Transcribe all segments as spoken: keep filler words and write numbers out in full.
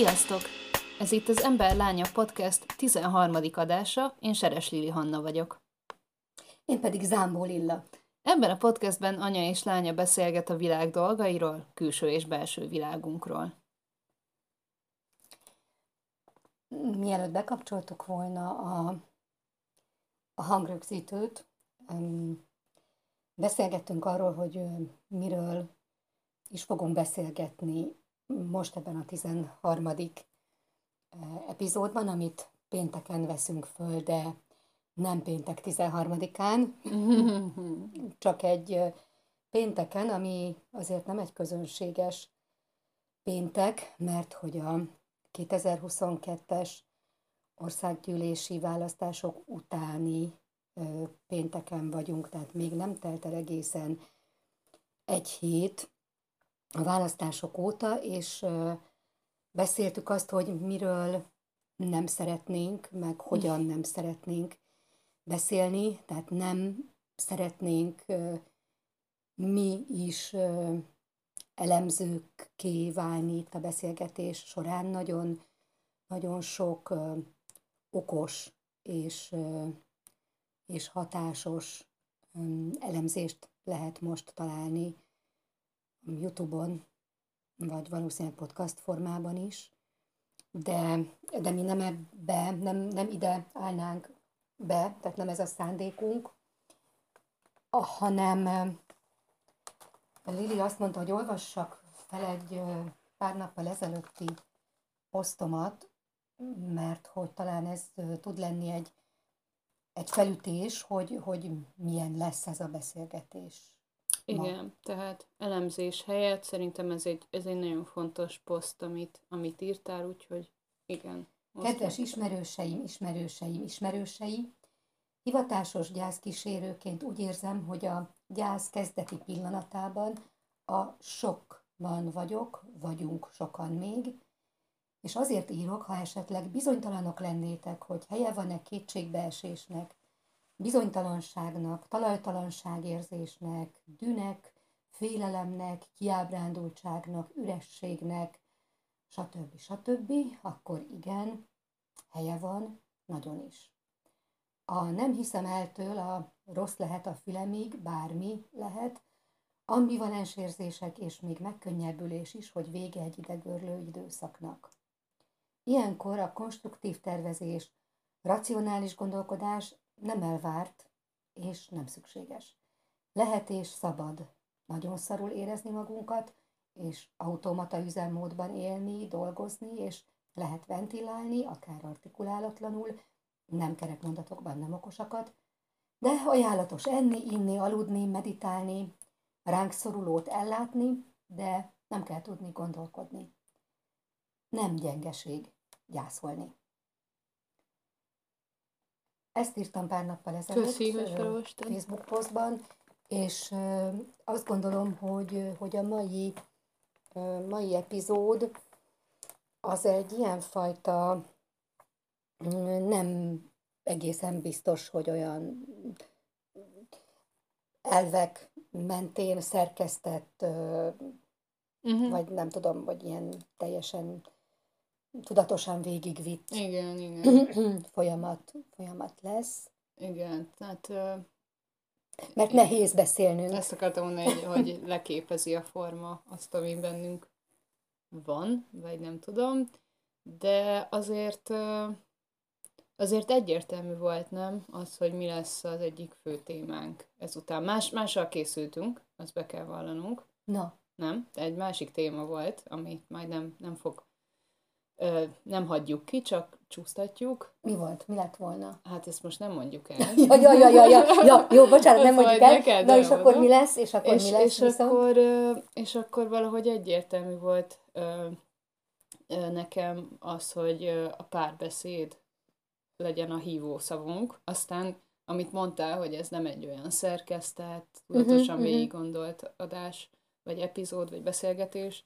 Sziasztok! Ez itt az Ember Lánya Podcast tizenharmadik adása, én Seres Lili Hanna vagyok. Én pedig Zámbó Lilla. Ebben a podcastben anya és lánya beszélget a világ dolgairól, külső és belső világunkról. Mielőtt bekapcsoltuk volna a, a hangrögzítőt, beszélgettünk arról, hogy miről is fogunk beszélgetni most ebben a tizenharmadik epizódban, amit pénteken veszünk föl, de nem péntek tizenharmadikán, csak egy pénteken, ami azért nem egy közönséges péntek, mert hogy a kétezer-huszonkettes országgyűlési választások utáni pénteken vagyunk, tehát még nem telt el egészen egy hét a választások óta, és beszéltük azt, hogy miről nem szeretnénk, meg hogyan nem szeretnénk beszélni, tehát nem szeretnénk mi is elemzőkké válni itt a beszélgetés során. Nagyon, nagyon sok okos és, és hatásos elemzést lehet most találni YouTube-on, vagy valószínűleg podcast formában is, de, de mi nem ebbe, nem, nem ide állnánk be, tehát nem ez a szándékunk, hanem Lili azt mondta, hogy olvassak fel egy pár nappal ezelőtti posztomat, mert hogy talán ez tud lenni egy, egy felütés, hogy, hogy milyen lesz ez a beszélgetés. Igen, ma. Tehát elemzés helyett szerintem ez egy, ez egy nagyon fontos poszt, amit, amit írtál, úgyhogy igen. Kedves ismerőseim, ismerőseim, ismerősei, hivatásos gyászkísérőként úgy érzem, hogy a gyász kezdeti pillanatában a sokban vagyok, vagyunk sokan még, és azért írok, ha esetleg bizonytalanok lennétek, hogy helye van-e kétségbeesésnek, bizonytalanságnak, talajtalanságérzésnek, dűnek, félelemnek, kiábrándultságnak, ürességnek, stb. stb., akkor igen, helye van, nagyon is. A nem hiszem eltől a rossz lehet a fülemig, bármi lehet, ambivalens érzések és még megkönnyebbülés is, hogy vége egy idegörlő időszaknak. Ilyenkor a konstruktív tervezés, racionális gondolkodás nem elvárt és nem szükséges. Lehet és szabad nagyon szarul érezni magunkat, és automata üzemmódban élni, dolgozni, és lehet ventilálni, akár artikulálatlanul, nem kerek mondatokban, nem okosakat, de ajánlatos enni, inni, aludni, meditálni, ránk szorulót ellátni, de nem kell tudni gondolkodni. Nem gyengeség gyászolni. Ezt írtam pár nappal ezelőtt Facebook posztban, és azt gondolom, hogy, hogy a mai, mai epizód az egy ilyenfajta nem egészen biztos, hogy olyan elvek mentén szerkesztett, uh-huh. vagy nem tudom, vagy ilyen teljesen tudatosan végigvitt igen, igen. folyamat, folyamat lesz. Igen, tehát... Mert nehéz beszélnünk. Ezt akartam mondani, hogy leképezi a forma azt, ami bennünk van, vagy nem tudom, de azért azért egyértelmű volt, nem? Az, hogy mi lesz az egyik fő témánk ezután. Más, mással készültünk, azt be kell vallanunk. Na. Nem? Egy másik téma volt, amit majd nem, nem fog Ö, nem hagyjuk ki, csak csúsztatjuk. Mi volt? Mi lett volna? Hát ezt most nem mondjuk el. ja, ja, ja, ja, ja, ja, jó, bocsánat, nem mondjuk el. Na nem és mondom. Akkor mi lesz, és akkor és, mi lesz és viszont? Akkor, és akkor valahogy egyértelmű volt ö, ö, nekem az, hogy a párbeszéd legyen a hívószavunk. Aztán, amit mondtál, hogy ez nem egy olyan szerkesztett, tudatosan uh-huh, végig gondolt uh-huh. adás, vagy epizód, vagy beszélgetés,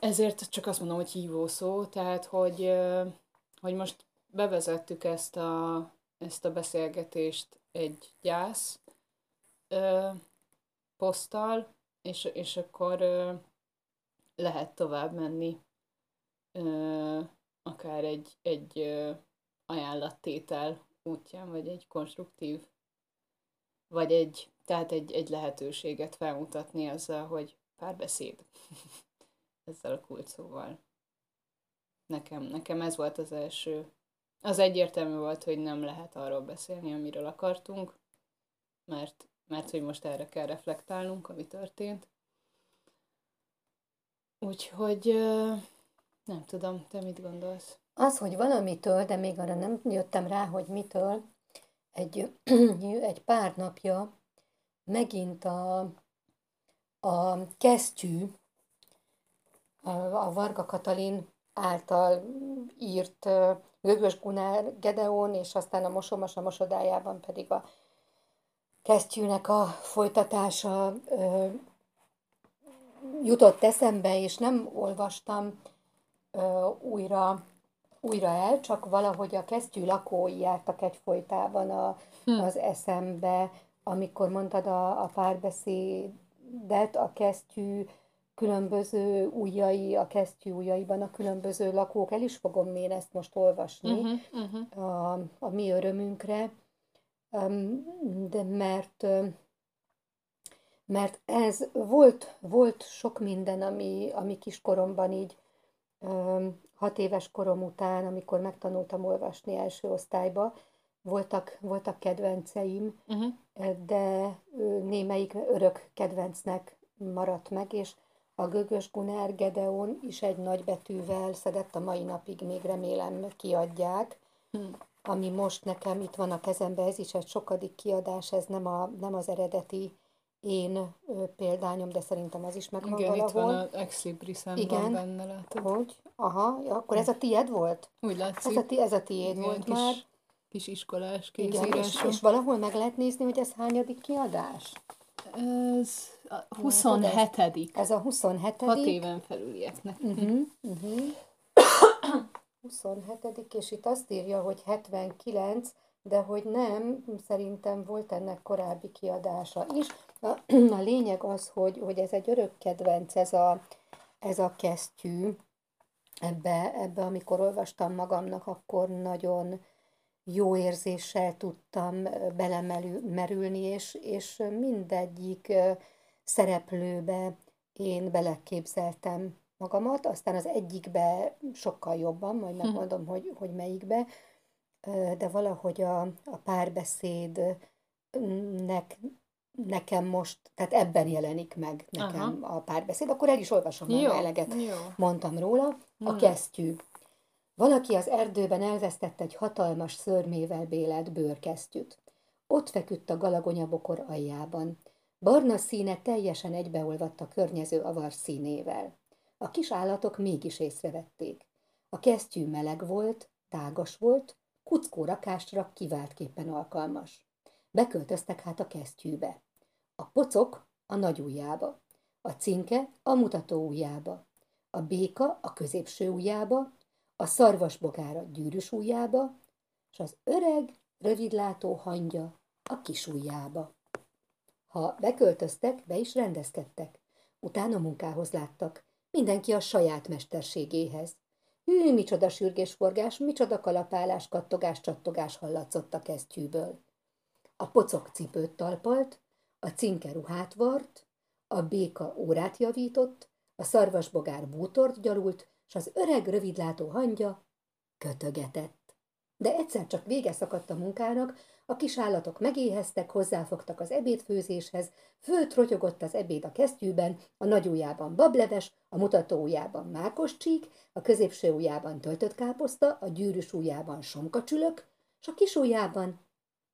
ezért csak azt mondom, hogy hívó szó, tehát, hogy, hogy most bevezettük ezt a, ezt a beszélgetést egy gyász poszttal, és, és akkor lehet tovább menni ö, akár egy, egy ö, ajánlattétel útján, vagy egy konstruktív, vagy egy, tehát egy, egy lehetőséget felmutatni azzal, hogy párbeszéd ezzel a kulcsszóval. Nekem, nekem ez volt az első. Az egyértelmű volt, hogy nem lehet arról beszélni, amiről akartunk, mert, mert hogy most erre kell reflektálnunk, ami történt. Úgyhogy nem tudom, te mit gondolsz? Az, hogy valamitől, de még arra nem jöttem rá, hogy mitől, egy, egy pár napja megint a, a kesztyű, a, a Varga Katalin által írt Göbös Gunár Gedeon, és aztán a Mosomas a mosodájában pedig a kesztyűnek a folytatása ö, jutott eszembe, és nem olvastam ö, újra, újra el, csak valahogy a kesztyű lakói jártak egyfolytában a, hmm. az eszembe, amikor mondtad a, a párbeszédet, a kesztyű különböző ujjai, a kesztyű ujjaiban a különböző lakók, el is fogom én ezt most olvasni uh-huh, uh-huh. A, a mi örömünkre, de mert, mert ez volt, volt sok minden, ami, ami kiskoromban így hat éves korom után, amikor megtanultam olvasni első osztályba, voltak, voltak kedvenceim, uh-huh. de némelyik örök kedvencnek maradt meg, és a Göbös Gunár Gedeon is egy nagy betűvel szedett, a mai napig még remélem kiadják, hmm. ami most nekem itt van a kezemben, ez is egy sokadik kiadás, ez nem, a, nem az eredeti én példányom, de szerintem az is megvan igen, valahol. Igen, itt van az Ex Libris-en, van benne, látod. Hogy? Aha, ja, akkor ez a tiéd volt? Úgy látszik. Ez a, ti, ez a tiéd igen, volt kis, már. Kis iskolás kézírásom. Igen, és, és valahol meg lehet nézni, hogy ez hányadik kiadás? Ez a huszonhetedik. Ez a huszonhetedik. hat éven felülieknek. Uh-huh, uh-huh. huszonhetedik, és itt azt írja, hogy hetvenkilenc, de hogy nem, szerintem volt ennek korábbi kiadása is. A, a lényeg az, hogy, hogy ez egy örök kedvenc, ez a, ez a kesztyű. Ebbe, ebbe, amikor olvastam magamnak, akkor nagyon jó érzéssel tudtam belemerülni, és, és mindegyik szereplőbe én beleképzeltem magamat, aztán az egyikbe sokkal jobban, majd megmondom, hmm. hogy, hogy melyikbe, de valahogy a, a párbeszédnek nekem most, tehát ebben jelenik meg nekem aha. a párbeszéd, akkor el is olvasom, jó, eleget jó. mondtam róla, hmm. a kesztyű. Valaki az erdőben elvesztett egy hatalmas szörmével bélelt bőrkesztyűt. Ott feküdt a galagonyabokor aljában. Barna színe teljesen egybeolvadt a környező avar színével. A kis állatok mégis észrevették. A kesztyű meleg volt, tágas volt, kuckórakásra kiváltképpen alkalmas. Beköltöztek hát a kesztyűbe. A pocok a nagy ujjába, a cinke a mutató ujjába, a béka a középső ujjába, a szarvasbogár a gyűrűs ujjába, és az öreg, rövidlátó hangya a kis ujjába. Ha beköltöztek, be is rendezkedtek. Utána munkához láttak, mindenki a saját mesterségéhez. Hű, micsoda sürgésforgás, micsoda kalapálás, kattogás, csattogás hallatszott a kesztyűből. A pocok cipőt talpalt, a cinke ruhát vart, a béka órát javított, a szarvasbogár bútort gyalult, és az öreg rövidlátó hangya kötögetett. De egyszer csak vége szakadt a munkának, a kisállatok megéheztek, hozzáfogtak az ebédfőzéshez, főt rotyogott az ebéd a kesztyűben, a nagy ujjában bableves, a mutató ujjában mákos csík, a középső ujjában töltött káposzta, a gyűrűs ujjában somkacsülök, és a kis ujjában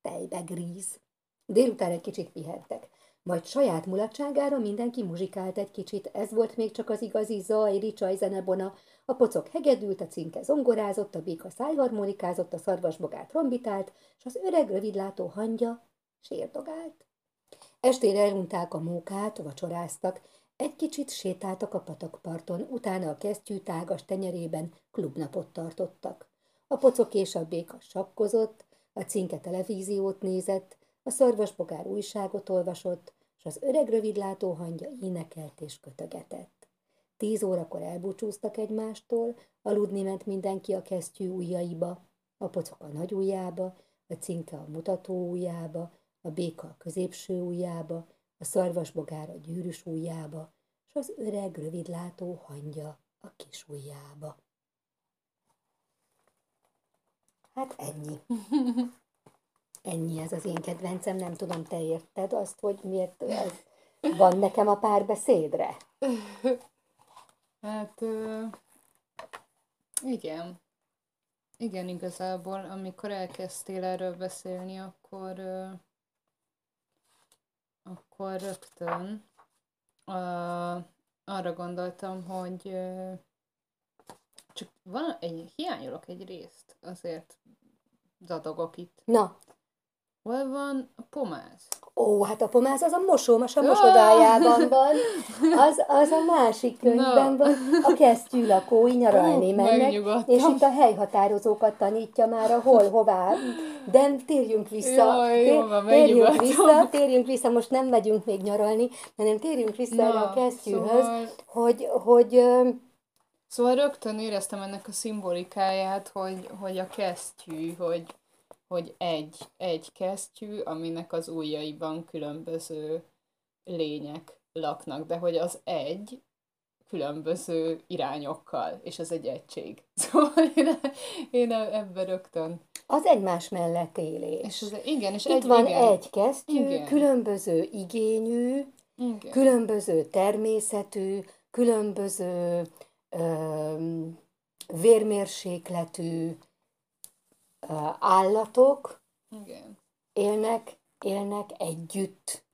tejbegríz. Délután egy kicsit pihentek. Majd saját mulatságára mindenki muzsikált egy kicsit, ez volt még csak az igazi zaj, ricsaj, zenebona. A pocok hegedült, a cinke zongorázott, a béka szájharmonikázott, a szarvasbogár trombitált, és az öreg rövidlátó hangya sírdogált. Estére elunták a mókát, vacsoráztak, egy kicsit sétáltak a patakparton, utána a kesztyű tágas tenyerében klubnapot tartottak. A pocok és a béka sapkozott, a cinke televíziót nézett, a szarvasbogár újságot olvasott, és az öreg rövidlátó hangya énekelt és kötögetett. Tíz órakor elbúcsúztak egymástól, aludni ment mindenki a kesztyű ujjaiba, a pocok a nagy ujjába, a cinke a mutató ujjába, a béka a középső ujjába, a szarvasbogár a gyűrűs ujjába, s az öreg rövidlátó hangya a kis ujjába. Hát ennyi. Ennyi ez az én kedvencem, nem tudom, te érted azt, hogy miért ez van nekem a párbeszédre? Hát, igen. Igen, igazából, amikor elkezdtél erről beszélni, akkor, akkor rögtön arra gondoltam, hogy csak van egy, hiányolok egy részt, azért dadogok itt. Na. Hol van a pomáz? Ó, hát a pomáz az a Mosomas a mosodájában van, az, az a másik könyvben van, a kesztyű lakói nyaralni mennek, és itt a helyhatározókat tanítja már a hol, hová, de térjünk vissza, Jaj, tér, van, térjünk vissza, térjünk vissza, most nem megyünk még nyaralni, hanem térjünk vissza Na, erre a kesztyűhöz, szóval... hogy... hogy Szóval rögtön éreztem ennek a szimbolikáját, hogy, hogy a kesztyű, hogy, hogy egy, egy kesztyű, aminek az ujjaiban különböző lények laknak, de hogy az egy különböző irányokkal, és az egy egység. Szóval én, én ebben rögtön... Az egymás mellett élés. És az, igen, és Itt egy, van igen. egy kesztyű, igen. különböző igényű, igen. különböző természetű, különböző... Öm, vérmérsékletű ö, állatok Igen. élnek, élnek együtt.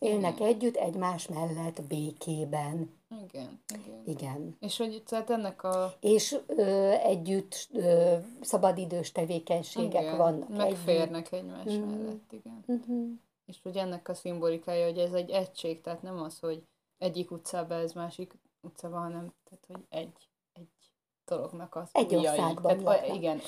Élnek Igen. együtt, egymás mellett, békében. Igen. Igen. Igen. És hogy tehát ennek a... És ö, együtt ö, szabadidős tevékenységek Igen. vannak. Megférnek együtt. egymás mm. mellett, igen. Mm-hmm. És hogy ennek a szimbolikája, hogy ez egy egység, tehát nem az, hogy egyik utcába ez másik utcában, hanem tehát, hogy egy, egy dolognak az egy ujjai. Tehát, a, igen,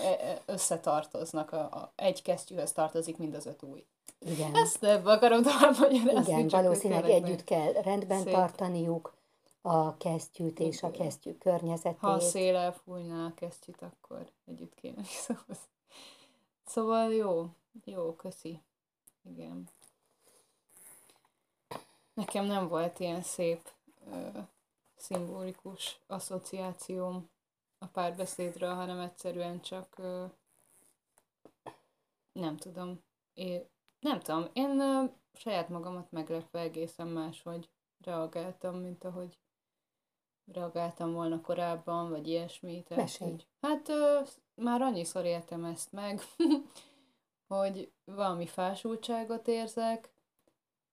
összetartoznak, a, a, egy kesztyűhöz tartozik mind az öt új. Igen. Ezt nem akarom tovább magyarázni. Igen, valószínűleg együtt kell rendben Szép. tartaniuk a kesztyűt és igen. a kesztyű környezetét. Ha a szél elfújná a kesztyűt, akkor együtt kéne visszahoz. Szóval jó, jó, köszi. Igen. Nekem nem volt ilyen szép szimbolikus asszociációm a párbeszédről, hanem egyszerűen csak ö, nem tudom. Én, nem tudom, én ö, saját magamat meglepve egészen máshogy reagáltam, mint ahogy reagáltam volna korábban, vagy ilyesmi. Tehát, hogy, hát ö, már annyiszor éltem ezt meg, hogy valami fásultságot érzek,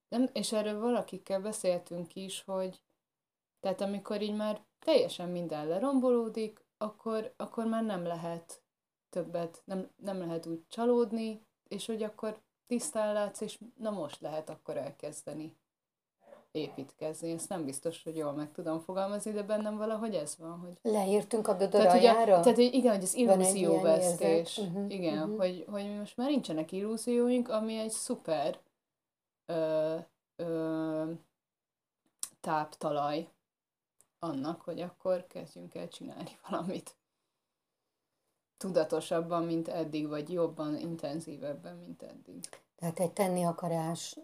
nem, és erről valakikkel beszéltünk is, hogy tehát amikor így már teljesen minden lerombolódik, akkor, akkor már nem lehet többet, nem, nem lehet úgy csalódni, és hogy akkor tisztán látsz, és na most lehet akkor elkezdeni építkezni. Ezt nem biztos, hogy jól meg tudom fogalmazni, de bennem valahogy ez van. Hogy... Leértünk a gödör tehát, aljára? A, tehát igen, hogy az illúzióvesztés. Uh-huh, igen, uh-huh. Hogy, hogy most már nincsenek illúzióink, ami egy szuper ö, ö, táptalaj annak, hogy akkor kezdjünk el csinálni valamit tudatosabban, mint eddig, vagy jobban, intenzívebben, mint eddig. Tehát egy tenni akarás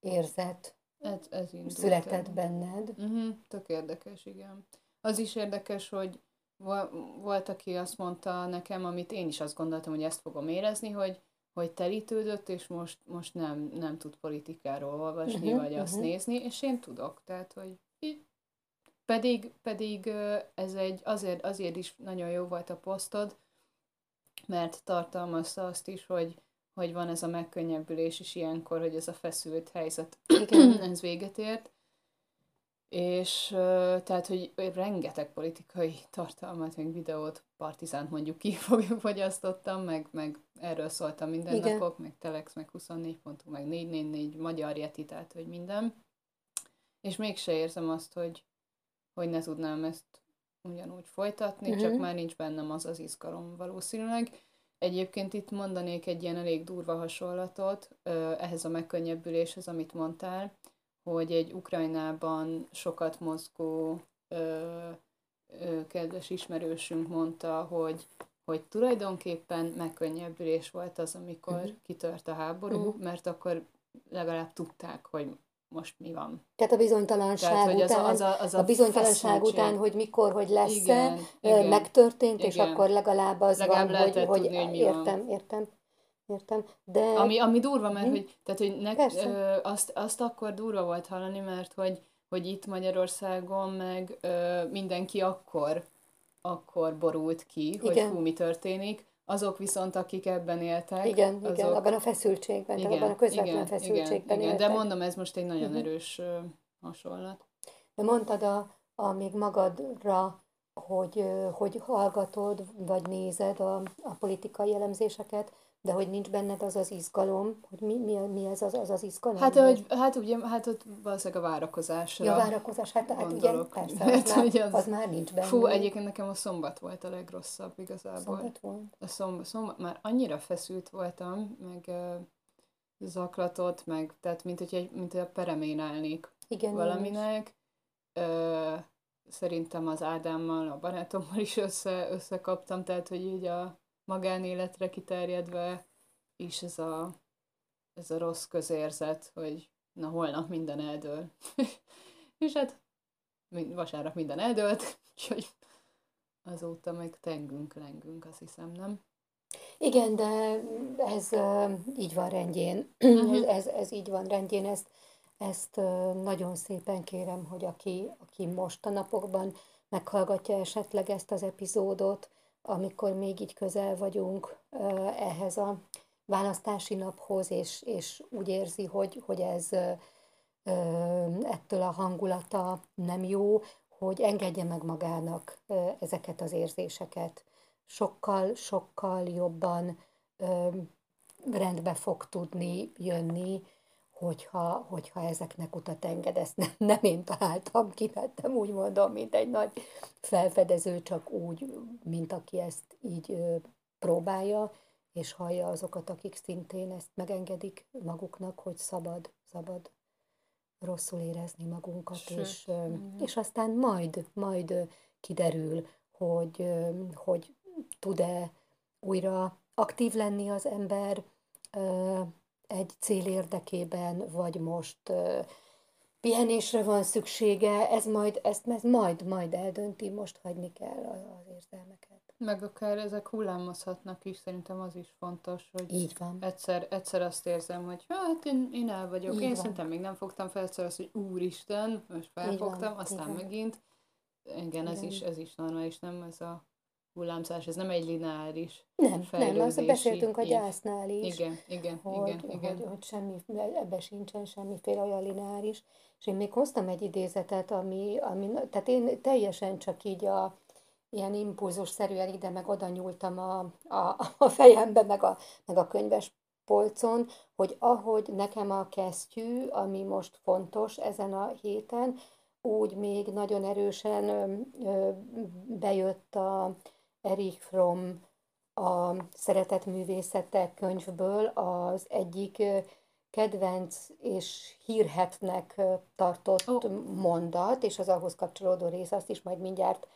érzet ez, ez született el. benned. Uh-huh, tök érdekes, igen. Az is érdekes, hogy volt, aki azt mondta nekem, amit én is azt gondoltam, hogy ezt fogom érezni, hogy hogy telítődött, és most, most nem, nem tud politikáról olvasni, uh-huh, vagy uh-huh. azt nézni, és én tudok. Tehát, hogy így. Pedig, pedig ez egy, azért, azért is nagyon jó volt a posztod, mert tartalmazta azt is, hogy, hogy van ez a megkönnyebbülés is ilyenkor, hogy ez a feszült helyzet ez véget ért. És tehát, hogy rengeteg politikai tartalmat, még videót, Partizánt mondjuk ki fogyasztottam, meg, meg erről szóltam mindennapok, meg Telex, meg huszonnégy pontú, meg négy négy négy, magyar jeti, tehát, hogy minden. És mégse érzem azt, hogy, hogy ne tudnám ezt ugyanúgy folytatni, uh-huh. csak már nincs bennem az az izgalom valószínűleg. Egyébként itt mondanék egy ilyen elég durva hasonlatot ehhez a megkönnyebbüléshez, amit mondtál, hogy egy Ukrajnában sokat mozgó ö, ö, kedves ismerősünk mondta, hogy, hogy tulajdonképpen megkönnyebbülés volt az, amikor uh-huh. kitört a háború, uh-huh. mert akkor legalább tudták, hogy most mi van. Tehát a bizonytalanság Tehát, hogy az után, a, az a, az a, a bizonytalanság után, hogy mikor, hogy lesz-e, igen, megtörtént, igen. és akkor legalább az legalább van, hogy, hogy, tudni, hogy mi értem, van. értem. Értem, de... Ami, ami durva, mert hogy, tehát, hogy nek, ö, azt, azt akkor durva volt hallani, mert hogy, hogy itt Magyarországon meg ö, mindenki akkor, akkor borult ki, hogy igen. hú, mi történik. Azok viszont, akik ebben éltek. Igen, azok... igen abban a feszültségben, igen, abban a közvetlen igen, feszültségben igen, igen, de mondom, ez most egy nagyon erős ö, hasonlat. De mondtad a, a még magadra, hogy, hogy hallgatod, vagy nézed a, a politikai elemzéseket, de hogy nincs benned az az izgalom, hogy mi, mi, mi ez az, az az izgalom? Hát, hogy, hát ugye, hát ott valószínűleg a várakozásra. Ja, a várakozás, hát, hát igen, persze, mert az, már, az, az már nincs benne. Fú, egyébként nekem a szombat volt a legrosszabb igazából. Szombat volt? A szombat, szombat már annyira feszült voltam, meg uh, zaklatott, meg, tehát mint hogy, mint hogy a peremén állnék igen, valaminek. Uh, szerintem az Ádámmal, a barátommal is össze, összekaptam, tehát hogy így a magánéletre kiterjedve is ez a, ez a rossz közérzet, hogy na holnap minden eldől. És hát vasárnap minden eldőlt, úgyhogy azóta meg tengünk, lengünk, azt hiszem, nem? Igen, de ez így van rendjén. ez, ez így van rendjén. Ezt, ezt nagyon szépen kérem, hogy aki, aki most a napokban meghallgatja esetleg ezt az epizódot, amikor még így közel vagyunk uh, ehhez a választási naphoz, és, és úgy érzi, hogy, hogy ez uh, ettől a hangulata nem jó, hogy engedje meg magának uh, ezeket az érzéseket. Sokkal, sokkal jobban uh, rendbe fog tudni jönni, hogyha, hogyha ezeknek utat enged. Ezt nem, nem én találtam ki, mert nem úgy mondom, mint egy nagy felfedező, csak úgy, mint aki ezt így ö, próbálja, és hallja azokat, akik szintén ezt megengedik maguknak, hogy szabad, szabad rosszul érezni magunkat, és, ö, és aztán majd, majd ö, kiderül, hogy, ö, hogy tud-e újra aktív lenni az ember, ö, egy cél érdekében, vagy most uh, pihenésre van szüksége, ez majd, ezt ez majd, majd eldönti, most hagyni kell az érzelmeket. Meg akár ezek hullámozhatnak is, szerintem az is fontos, hogy egyszer, egyszer azt érzem, hogy hát én, én el vagyok, így én van. Szerintem még nem fogtam fel, egyszer azt, hogy úristen, most felfogtam, aztán így megint. Igen, igen. Ez, is, ez is normális, nem ez a hullámzás, ez nem egy lineáris fejlődési. Nem, azt beszéltünk a gyásznál is. Igen, igen, hogy, igen. Hogy, igen. Hogy, hogy semmi, ebben sincsen semmiféle olyan lineáris. És én még hoztam egy idézetet, ami, ami tehát én teljesen csak így a, ilyen impulzusszerűen ide meg oda nyúltam a, a, a fejembe, meg a, meg a könyves polcon, hogy ahogy nekem a kesztyű, ami most fontos ezen a héten, úgy még nagyon erősen ö, ö, bejött a Erich Fromm a Szeretet művészete könyvből az egyik kedvenc és hírhettnek tartott oh. mondat, és az ahhoz kapcsolódó rész, azt is majd mindjárt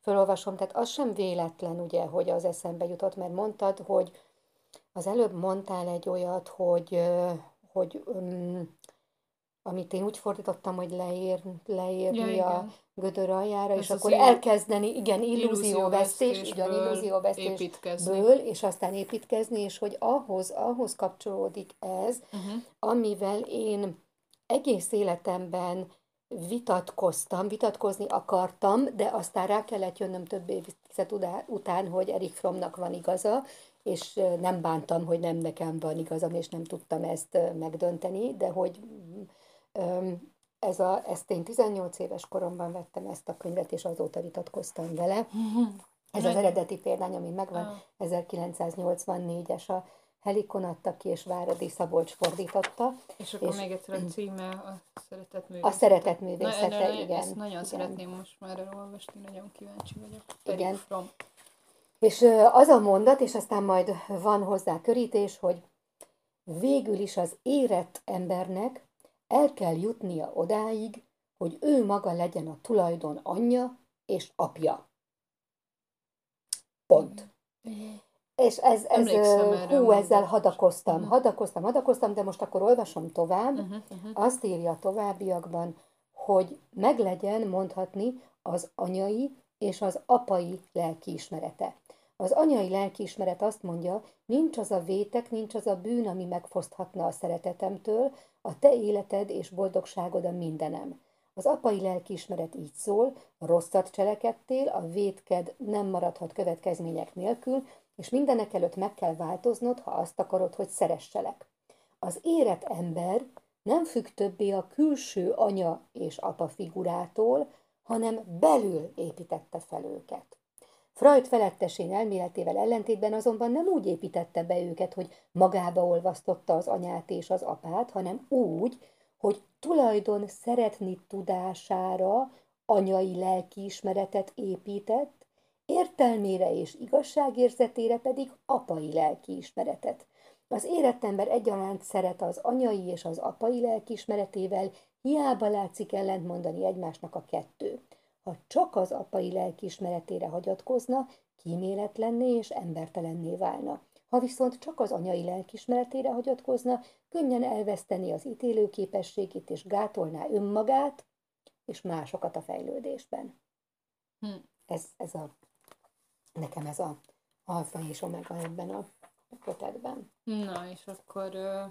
felolvasom. Tehát az sem véletlen, ugye, hogy az eszembe jutott, mert mondtad, hogy az előbb mondtál egy olyat, hogy, hogy um, amit én úgy fordítottam, hogy leér, leérni ja, a gödör aljára, ez és akkor elkezdeni, igen, illúzióvesztés, igen, illúzióvesztésből, és aztán építkezni, és hogy ahhoz, ahhoz kapcsolódik ez, uh-huh. amivel én egész életemben vitatkoztam, vitatkozni akartam, de aztán rá kellett jönnöm több évtized után, hogy Erich Frommnak van igaza, és nem bántam, hogy nem nekem van igazam, és nem tudtam ezt megdönteni, de hogy... Ez a, ezt én tizennyolc éves koromban vettem ezt a könyvet, és azóta vitatkoztam vele. Ez az eredeti példány, ami megvan, ezerkilencszáznyolcvannégyes a Helikon adta ki, és Váradi Szabolcs fordította. És akkor és, még egyszer a címe a Szeretet művészete. A Szeretet művészete, na, igen. Ezt nagyon igen. szeretném most már elolvasni, nagyon kíváncsi vagyok. Igen. From. És az a mondat, és aztán majd van hozzá körítés, hogy végül is az érett embernek El kell jutnia odáig, hogy ő maga legyen a tulajdon anyja és apja. Pont. És ez, ez, hú, ezzel hadakoztam, hadakoztam, hadakoztam, de most akkor olvasom tovább. Uh-huh, uh-huh. Azt írja a továbbiakban, hogy meglegyen, mondhatni, az anyai és az apai lelkiismerete. Az anyai lelkiismeret azt mondja, nincs az a vétek, nincs az a bűn, ami megfoszthatna a szeretetemtől, a te életed és boldogságod a mindenem. Az apai lelkiismeret így szól, rosszat cselekedtél, a vétked nem maradhat következmények nélkül, és mindenek előtt meg kell változnod, ha azt akarod, hogy szeresselek. Az érett ember nem függ többé a külső anya és apa figurától, hanem belül építette fel őket. Freud felettesén elméletével ellentétben azonban nem úgy építette be őket, hogy magába olvasztotta az anyát és az apát, hanem úgy, hogy tulajdon szeretni tudására anyai lelkiismeretet épített, értelmére és igazságérzetére pedig apai lelkiismeretet. Az érett ember egyaránt szeret az anyai és az apai lelkiismeretével, hiába látszik ellentmondani egymásnak a kettő. Ha csak az apai lelkiismeretére hagyatkozna, kíméletlenné és embertelenné válna. Ha viszont csak az anyai lelkiismeretére hagyatkozna, könnyen elveszteni az ítélőképességét és gátolná önmagát és másokat a fejlődésben. Hm. Ez, ez a, nekem ez a alfa és omega ebben a kötetben. Na, és akkor ö,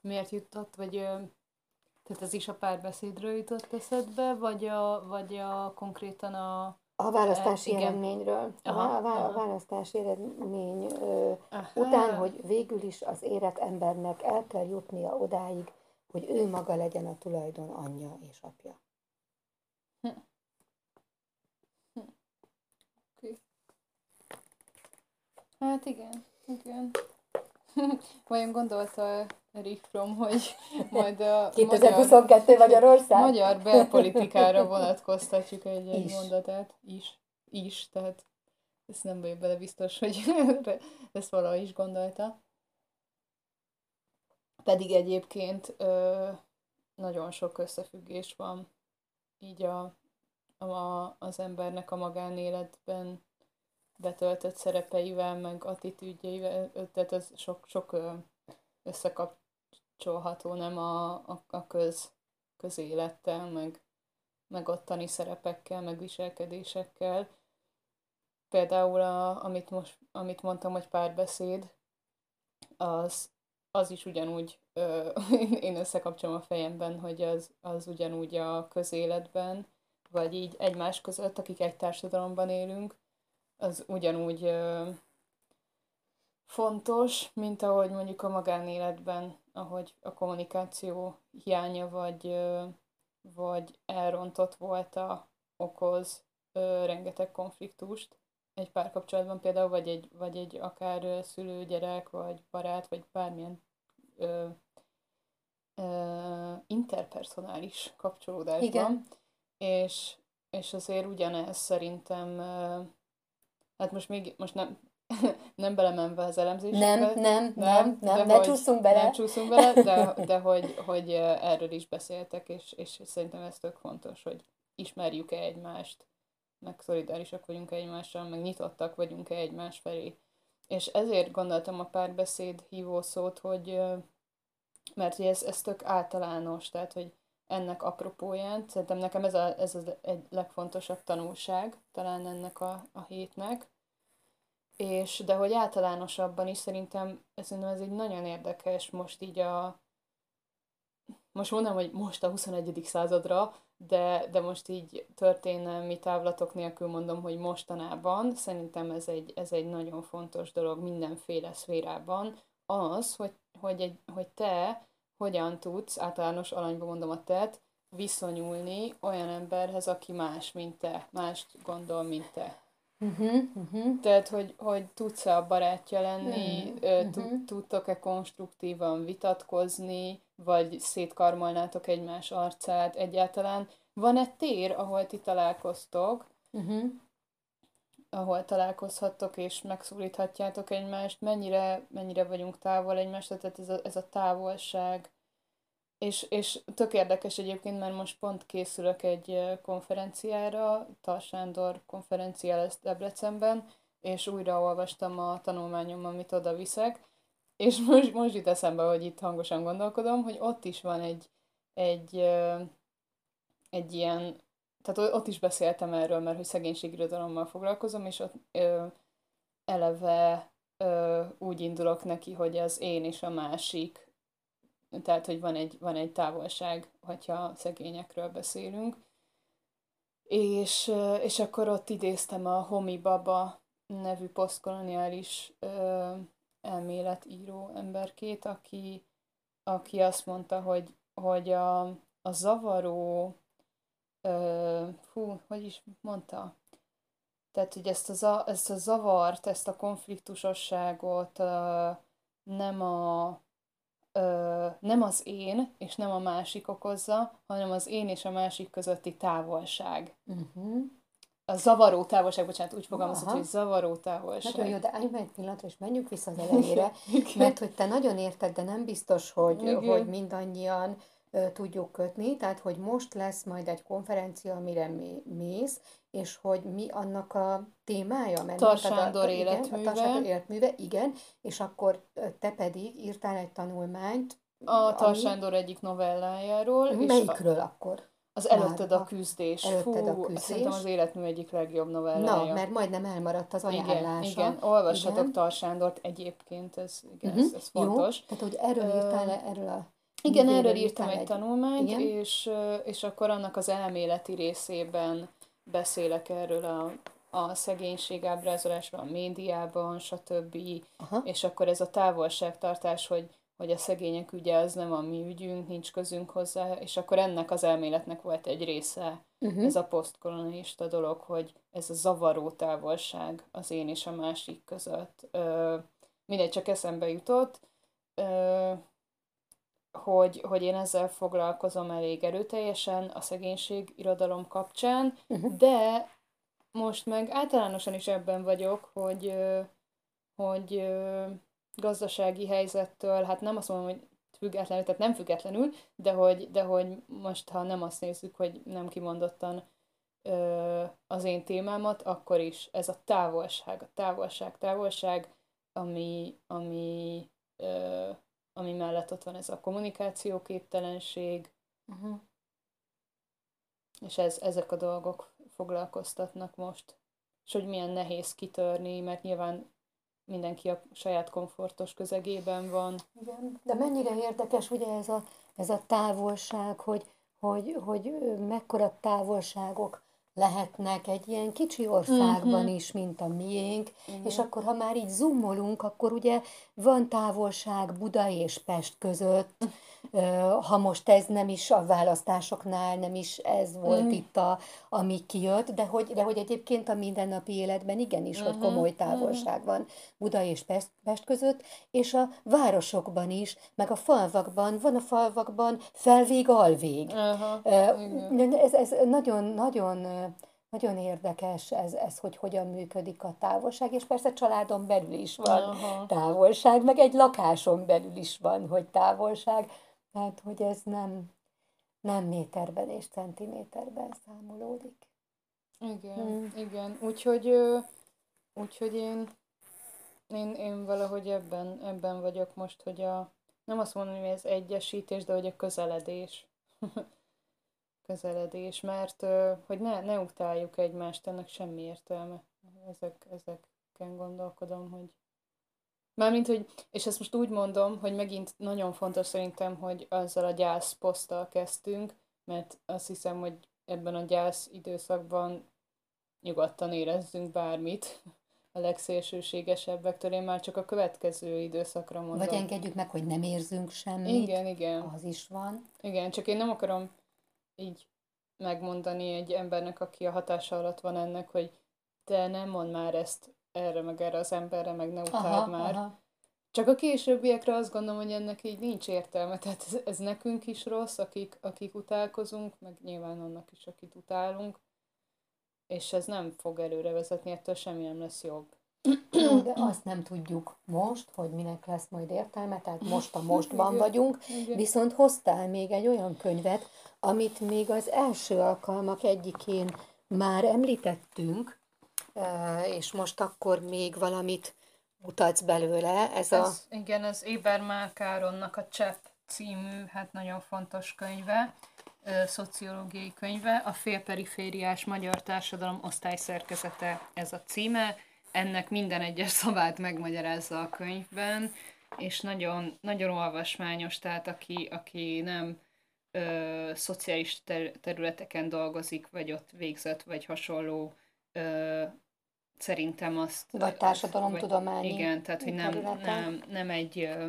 miért jutott, vagy... Ö... Tehát ez is a párbeszédről jutott eszedbe, vagy a, vagy a konkrétan a... A választási el, eredményről. Aha, a, vá, a választási eredmény ö, után, hogy végül is az érett embernek el kell jutnia odáig, hogy ő maga legyen a tulajdon anyja és apja. Hm. Hm. Okay. Hát igen, igen. Vajon gondolta Erich Fromm, hogy majd a kétezer-huszonkettő magyar, Magyarország? Magyar belpolitikára vonatkoztatjuk egy-egy is. mondatát. Is. Is, tehát ezt nem vagyok bele biztos, hogy ezt valahogy is gondolta. Pedig egyébként ö, nagyon sok összefüggés van így a, a, az embernek a magánéletben betöltött szerepeivel, meg attitűdjeivel, tehát ez sok, sok összekapcsolható, nem a, a, a köz, közélettel, meg, meg ottani szerepekkel, meg viselkedésekkel. Például, a, amit, most, amit mondtam, hogy párbeszéd, az, az is ugyanúgy, ö, én összekapcsolom a fejemben, hogy az, az ugyanúgy a közéletben, vagy így egymás között, akik egy társadalomban élünk, az ugyanúgy ö, fontos, mint ahogy mondjuk a magánéletben, ahogy a kommunikáció hiánya vagy, ö, vagy elrontott volta okoz ö, rengeteg konfliktust egy párkapcsolatban például, vagy egy, vagy egy akár szülőgyerek, vagy barát, vagy bármilyen ö, ö, interpersonális kapcsolódásban. Igen. És, és azért ugyanez szerintem... Ö, Hát most még, most nem, nem belemenve az elemzésekbe. Nem, nem, nem, nem, nem, ne csúszunk bele. Nem csúszunk bele, de, de hogy, hogy erről is beszéltek, és, és szerintem ez tök fontos, hogy ismerjük-e egymást, meg szolidárisak vagyunk-e egymással, meg nyitottak vagyunk-e egymás felé. És ezért gondoltam a párbeszéd hívószót, hogy, mert ez, ez tök általános, tehát hogy ennek apropóján, szerintem nekem ez, a, ez az egy legfontosabb tanulság, talán ennek a, a hétnek, és de hogy általánosabban is szerintem, szerintem ez egy nagyon érdekes most így a, most mondom, hogy most a huszonegyedik századra, de, de most így történelmi távlatok nélkül mondom, hogy mostanában, szerintem ez egy, ez egy nagyon fontos dolog mindenféle szférában, az, hogy, hogy, egy, hogy te hogyan tudsz, általános alanyban mondom a tet, viszonyulni olyan emberhez, aki más, mint te, mást gondol, mint te. Uh-huh, uh-huh. Tehát, hogy, hogy tudsz-e a barátja lenni, uh-huh. tudtok-e konstruktívan vitatkozni, vagy szétkarmolnátok egymás arcát egyáltalán. Van-e tér, ahol ti találkoztok, uh-huh. ahol találkozhattok és megszólíthatjátok egymást, mennyire, mennyire vagyunk távol egymást, tehát ez a, ez a távolság És, és tök érdekes egyébként, mert most pont készülök egy konferenciára, Tar Sándor konferencia lesz Debrecenben, és újraolvastam a tanulmányom, amit oda viszek, és most, most jut eszembe, hogy itt hangosan gondolkodom, hogy ott is van egy, egy, egy ilyen, tehát ott is beszéltem erről, mert hogy szegénységirodalommal foglalkozom, és ott ö, eleve ö, úgy indulok neki, hogy az én és a másik, tehát, hogy van egy, van egy távolság, hogyha szegényekről beszélünk. És, és akkor ott idéztem a Homi Bhabha nevű posztkoloniális ö, elméletíró emberkét, aki, aki azt mondta, hogy, hogy a, a zavaró, ö, fú, hogy is mondta? Tehát, hogy ezt a, ezt a zavart, ezt a konfliktusosságot ö, nem a Ö, nem az én és nem a másik okozza, hanem az én és a másik közötti távolság. Uh-huh. A zavaró távolság, bocsánat, úgy fogalmazott, hogy zavaró távolság. Nagyon jó, de állj meg egy pillanatra, és menjünk vissza az elejére, mert hogy te nagyon érted, de nem biztos, hogy, hogy mindannyian ö, tudjuk kötni, tehát hogy most lesz majd egy konferencia, amire mi, mész, és hogy mi annak a témája? Tar Sándor életműve. Tar Sándor életműve, igen, és akkor te pedig írtál egy tanulmányt. A Tar Sándor ami... egyik novellájáról. Melyikről és akkor? Az Előtted a küzdés. Előtted a küzdés. Szerintem az életmű egyik legjobb novellája. Na, mert majdnem elmaradt az ajánlása. Igen, igen. Olvashatok Tar Sándort egyébként, ez, igen, uh-huh. ez, ez fontos. Jó, tehát hogy erről írtál erről a... Igen, erről írtam egy tanulmányt, és, és akkor annak az elméleti részében beszélek erről a, a szegénység ábrázolásról, a médiában, stb. Aha. És akkor ez a távolságtartás, hogy, hogy a szegények ügye az nem a mi ügyünk, nincs közünk hozzá, és akkor ennek az elméletnek volt egy része, uh-huh. ez a posztkolonista dolog, hogy ez a zavaró távolság az én és a másik között. Ö, mindegy, csak eszembe jutott, ö, Hogy, hogy én ezzel foglalkozom elég erőteljesen a szegénység irodalom kapcsán, uh-huh. de most meg általánosan is ebben vagyok, hogy, hogy gazdasági helyzettől, hát nem azt mondom, hogy függetlenül, tehát nem függetlenül, de hogy, de hogy most, ha nem azt nézzük, hogy nem kimondottan az én témámat, akkor is ez a távolság, a távolság, távolság, ami... ami ami mellett ott van ez a kommunikációképtelenség, uh-huh. és ez, ezek a dolgok foglalkoztatnak most. És hogy milyen nehéz kitörni, mert nyilván mindenki a saját komfortos közegében van. Igen, de mennyire érdekes ugye ez a, ez a távolság, hogy, hogy, hogy mekkora távolságok lehetnek egy ilyen kicsi országban uh-huh. is, mint a miénk, uh-huh. és akkor, ha már így zoomolunk, akkor ugye van távolság Buda és Pest között, uh-huh. ha most ez nem is a választásoknál, nem is ez volt uh-huh. itt, a, ami kijött, de hogy, de hogy egyébként a mindennapi életben igenis, uh-huh. hogy komoly távolság van Buda és Pest, Pest között, és a városokban is, meg a falvakban, van a falvakban felvég, alvég. Uh-huh. Ez, ez nagyon, nagyon Nagyon érdekes ez, ez, hogy hogyan működik a távolság, és persze családon belül is van Aha. távolság, meg egy lakáson belül is van, hogy távolság. Tehát, hogy ez nem, nem méterben és centiméterben számolódik. Igen, hmm. igen. Úgyhogy, úgyhogy én, én, én valahogy ebben, ebben vagyok most, hogy a, nem azt mondom, hogy ez egyesítés, de hogy a közeledés. közeledés, mert hogy ne, ne utáljuk egymást, ennek semmi értelme. Ezek, ezeken gondolkodom, hogy... Mármint, hogy... És ezt most úgy mondom, hogy megint nagyon fontos szerintem, hogy azzal a gyászposzttal kezdtünk, mert azt hiszem, hogy ebben a gyász időszakban nyugodtan érezzünk bármit a legszélsőségesebbektől. Én már csak a következő időszakra mondom. Vagy engedjük meg, hogy nem érzünk semmit. Igen, igen. Az is van. Igen, csak én nem akarom így megmondani egy embernek, aki a hatása alatt van ennek, hogy te nem mondd már ezt erre, meg erre az emberre, meg ne utáld aha, már. Aha. Csak a későbbiekre azt gondolom, hogy ennek így nincs értelme. Tehát ez, ez nekünk is rossz, akik, akik utálkozunk, meg nyilván annak is, akit utálunk. És ez nem fog előre vezetni, ettől semmi nem lesz jobb. De azt nem tudjuk most, hogy minek lesz majd értelme, tehát most a mostban vagyunk, viszont hoztál még egy olyan könyvet, amit még az első alkalmak egyikén már említettünk, és most akkor még valamit mutatsz belőle. Ez a... ez, igen, ez Éber Márk Áronnak a Csepp című, hát nagyon fontos könyve, szociológiai könyve, a félperifériás magyar társadalom osztályszerkezete, ez a címe. Ennek minden egyes szavát megmagyarázza a könyvben, és nagyon, nagyon olvasmányos, tehát aki, aki nem ö, szociális ter- területeken dolgozik, vagy ott végzett, vagy hasonló, ö, szerintem azt... Vagy társadalomtudományi. Igen, tehát hogy nem, nem, nem egy ö,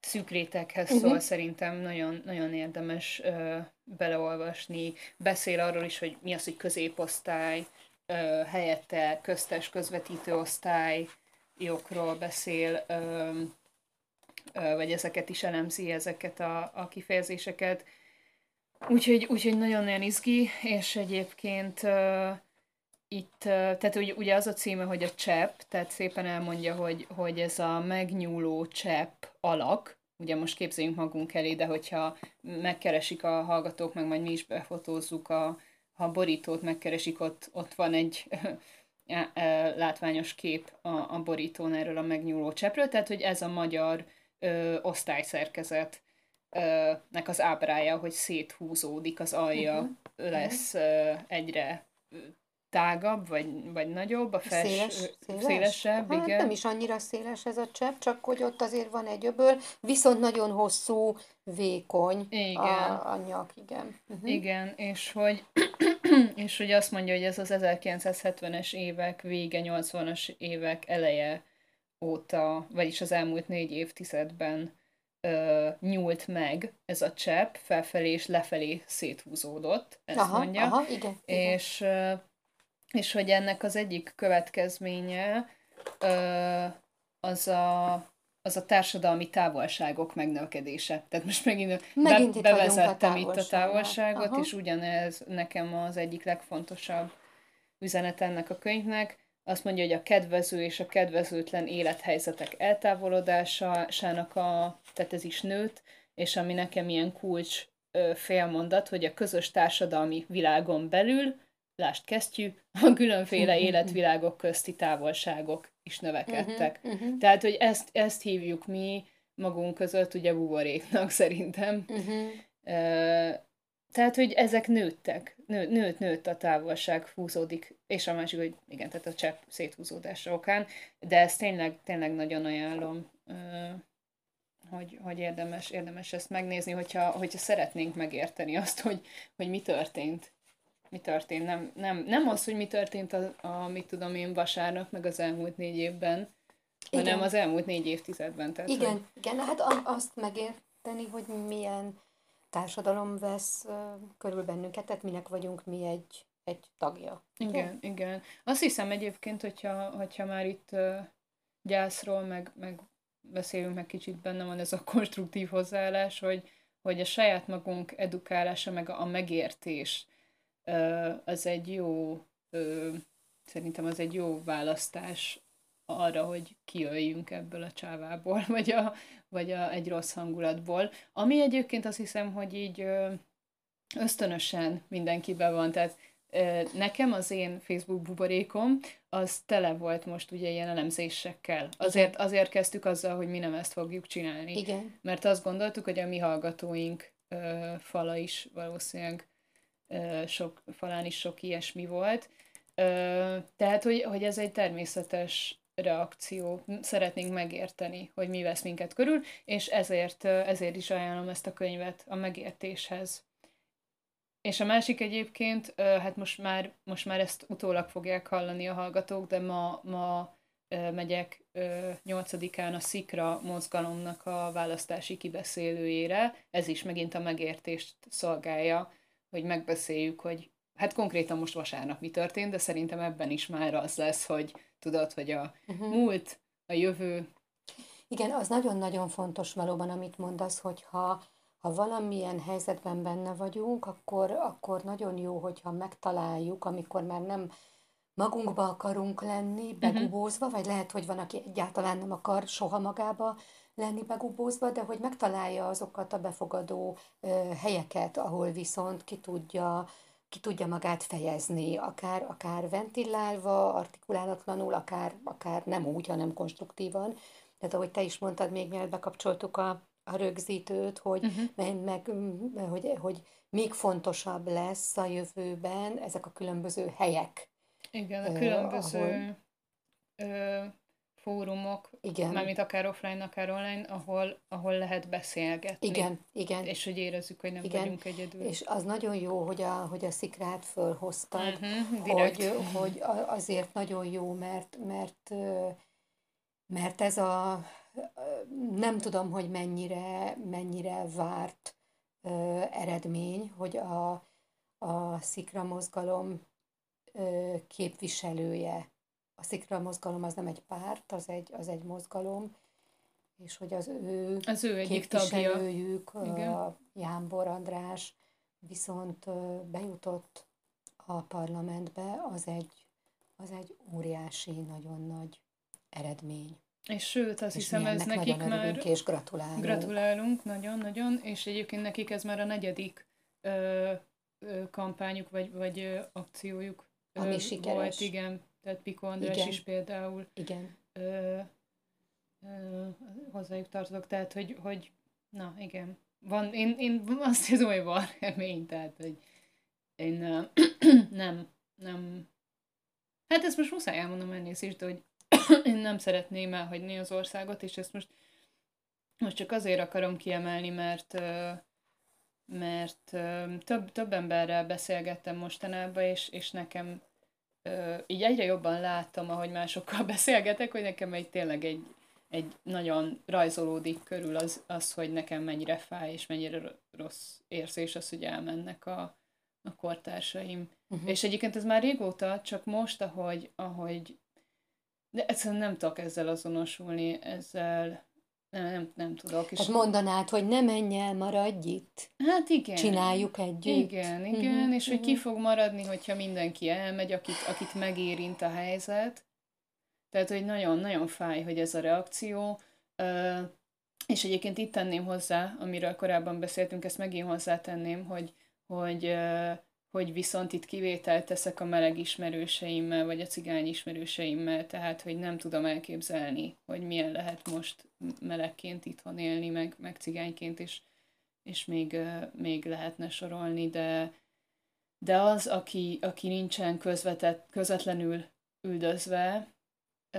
szűk réteghez szól, uh-huh. Szerintem nagyon, nagyon érdemes ö, beleolvasni. Beszél arról is, hogy mi az, hogy középosztály, helyette köztes közvetítő osztályokról beszél, vagy ezeket is elemzi, ezeket a, a kifejezéseket. Úgyhogy, úgyhogy nagyon-nagyon izgi, és egyébként itt, tehát ugye az a címe, hogy a csepp, tehát szépen elmondja, hogy, hogy ez a megnyúló csepp alak, ugye most képzeljünk magunk elé, de hogyha megkeresik a hallgatók, meg majd mi is befotózzuk a ha a borítót megkeresik, ott, ott van egy látványos kép a, a borítón erről a megnyúló cseppről, tehát hogy ez a magyar ö, osztályszerkezetnek az ábrája, hogy széthúzódik, az alja uh-huh. lesz ö, egyre tágabb, vagy, vagy nagyobb, a fels, széles, ö, szélesebb. Hát igen. Nem is annyira széles ez a csepp, csak hogy ott azért van egy öböl, viszont nagyon hosszú, vékony igen. A, a nyak, igen. Uh-huh. Igen, és hogy... és hogy azt mondja, hogy ez az ezerkilencszázhetvenes évek vége, nyolcvanas évek eleje óta, vagyis az elmúlt négy évtizedben ö, nyúlt meg ez a csepp, felfelé és lefelé széthúzódott, ezt aha, mondja. Aha, igen, és, ö, és hogy ennek az egyik következménye ö, az a... az a társadalmi távolságok megnövekedése. Tehát most megint, megint be, itt bevezettem itt a távolságot, aha. És ugyanez nekem az egyik legfontosabb üzenet ennek a könyvnek. Azt mondja, hogy a kedvező és a kedvezőtlen élethelyzetek eltávolodásának a, tehát ez is nőtt, és ami nekem ilyen kulcs félmondat, hogy a közös társadalmi világon belül, lásd kesztyű, a különféle életvilágok közti távolságok is növekedtek. Uh-huh, uh-huh. Tehát, hogy ezt, ezt hívjuk mi magunk között, ugye buboréknak szerintem. Uh-huh. Tehát, hogy ezek nőttek. Nő, nőtt, nőtt a távolság, húzódik, és a másik, hogy igen, tehát a csepp széthúzódása okán, de ezt tényleg, tényleg nagyon ajánlom, hogy, hogy érdemes, érdemes ezt megnézni, hogyha, hogyha szeretnénk megérteni azt, hogy, hogy mi történt. Mi történt? Nem, nem, nem az, hogy mi történt a, a, mit tudom én, vasárnap, meg az elmúlt négy évben, igen. Hanem az elmúlt négy évtizedben. Tehát, igen, hogy... igen, hát azt megérteni, hogy milyen társadalom vesz uh, körül bennünket, tehát minek vagyunk mi egy, egy tagja. Igen, jó? Igen. Azt hiszem egyébként, hogyha, hogyha már itt uh, gyászról, meg, meg beszélünk, meg kicsit benne van ez a konstruktív hozzáállás, hogy, hogy a saját magunk edukálása, meg a, a megértés, az egy jó, szerintem az egy jó választás arra, hogy kijöjjünk ebből a csávából, vagy, a, vagy a, egy rossz hangulatból. Ami egyébként azt hiszem, hogy így ösztönösen mindenkiben van. Tehát nekem az én Facebook buborékom, az tele volt most ugye ilyen elemzésekkel. Azért, azért kezdtük azzal, hogy mi nem ezt fogjuk csinálni. Igen. Mert azt gondoltuk, hogy a mi hallgatóink fala is valószínűleg sok, falán is sok ilyesmi volt. Tehát, hogy, hogy ez egy természetes reakció. Szeretnénk megérteni, hogy mi vesz minket körül, és ezért, ezért is ajánlom ezt a könyvet a megértéshez. És a másik egyébként, hát most már, most már ezt utólag fogják hallani a hallgatók, de ma, ma megyek nyolcadikán a Szikra mozgalomnak a választási kibeszélőjére. Ez is megint a megértést szolgálja, hogy megbeszéljük, hogy hát konkrétan most vasárnap mi történt, de szerintem ebben is már az lesz, hogy tudod, hogy a uh-huh. múlt, a jövő. Igen, az nagyon-nagyon fontos valóban, amit mondasz, hogy ha, ha valamilyen helyzetben benne vagyunk, akkor, akkor nagyon jó, hogyha megtaláljuk, amikor már nem magunkba akarunk lenni, begubózva, vagy lehet, hogy van, aki egyáltalán nem akar soha magába lenni begubózva, de hogy megtalálja azokat a befogadó helyeket, ahol viszont ki tudja, ki tudja magát fejezni, akár, akár ventilálva, artikulálatlanul, akár, akár nem úgy, hanem konstruktívan. Tehát ahogy te is mondtad, még mielőtt bekapcsoltuk a, a rögzítőt, hogy, uh-huh. meg, hogy, hogy még fontosabb lesz a jövőben ezek a különböző helyek. Igen, a különböző ahol... ö, fórumok, igen. mármint akár offline, akár online, ahol, ahol lehet beszélgetni. Igen, igen. És hogy érezzük, hogy nem igen. vagyunk egyedül. És az nagyon jó, hogy a, hogy a Szikrát fölhoztad, uh-huh, hogy, hogy azért nagyon jó, mert, mert, mert ez a nem tudom, hogy mennyire, mennyire várt ö, eredmény, hogy a, a Szikra mozgalom képviselője. A Szikra mozgalom az nem egy párt, az egy, az egy mozgalom, és hogy az ő, az ő képviselőjük, a Jámbor András viszont bejutott a parlamentbe, az egy, az egy óriási, nagyon nagy eredmény. És sőt, azt és hiszem, ez nekik már... És gratulálunk. Gratulálunk, nagyon-nagyon, és egyébként nekik ez már a negyedik ö, ö, kampányuk, vagy, vagy ö, akciójuk. Ami sikeres. Volt, igen. Tehát Pikó András igen. is például igen. Ö, ö, hozzájuk tartozok. Tehát, hogy, hogy na, igen. Van, én, én azt hiszem, hogy van remény, tehát, hogy én ö, nem, nem. Hát ezt most muszáj elmondom ennél is, de hogy én nem szeretném elhagyni az országot, és ezt most, most csak azért akarom kiemelni, mert... Ö, mert ö, több, több emberrel beszélgettem mostanában, és, és nekem ö, így egyre jobban látom, ahogy másokkal beszélgetek, hogy nekem egy, tényleg egy, egy nagyon rajzolódik körül az, az, hogy nekem mennyire fáj, és mennyire rossz érzés az, hogy elmennek a, a kortársaim. Uh-huh. És egyébként ez már régóta, csak most, ahogy, ahogy de egyszerűen nem tudok ezzel azonosulni, ezzel... Nem, nem, nem tudok. És hát mondanád, hogy ne menj el, maradj itt. Hát igen. Csináljuk együtt. Igen, igen, mm-hmm. és hogy ki fog maradni, hogyha mindenki elmegy, akit, akit megérint a helyzet. Tehát, hogy nagyon-nagyon fáj, hogy ez a reakció. És egyébként itt tenném hozzá, amiről korábban beszéltünk, ezt megint hozzátenném, hogy, hogy, hogy viszont itt kivételt teszek a meleg ismerőseimmel, vagy a cigány ismerőseimmel, tehát, hogy nem tudom elképzelni, hogy milyen lehet most melegként itthon élni, meg, meg cigányként is, és még, még lehetne sorolni, de, de az, aki, aki nincsen közvetett, közvetlenül üldözve, ö,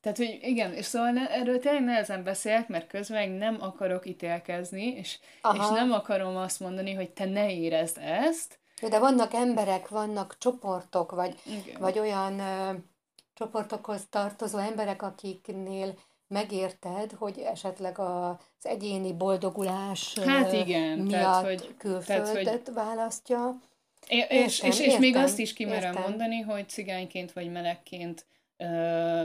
tehát, hogy igen, és szóval ne, erről tényleg nehezen beszélek, mert közben nem akarok ítélkezni, és, és nem akarom azt mondani, hogy te ne érezd ezt. De vannak emberek, vannak csoportok, vagy, vagy olyan ö, csoportokhoz tartozó emberek, akiknél megérted, hogy esetleg az egyéni boldogulás hát igen, miatt tehát, hogy, külföldet tehát, hogy... választja. É, és, értem, és, és értem, még azt is kimerem mondani, hogy cigányként vagy melegként ö,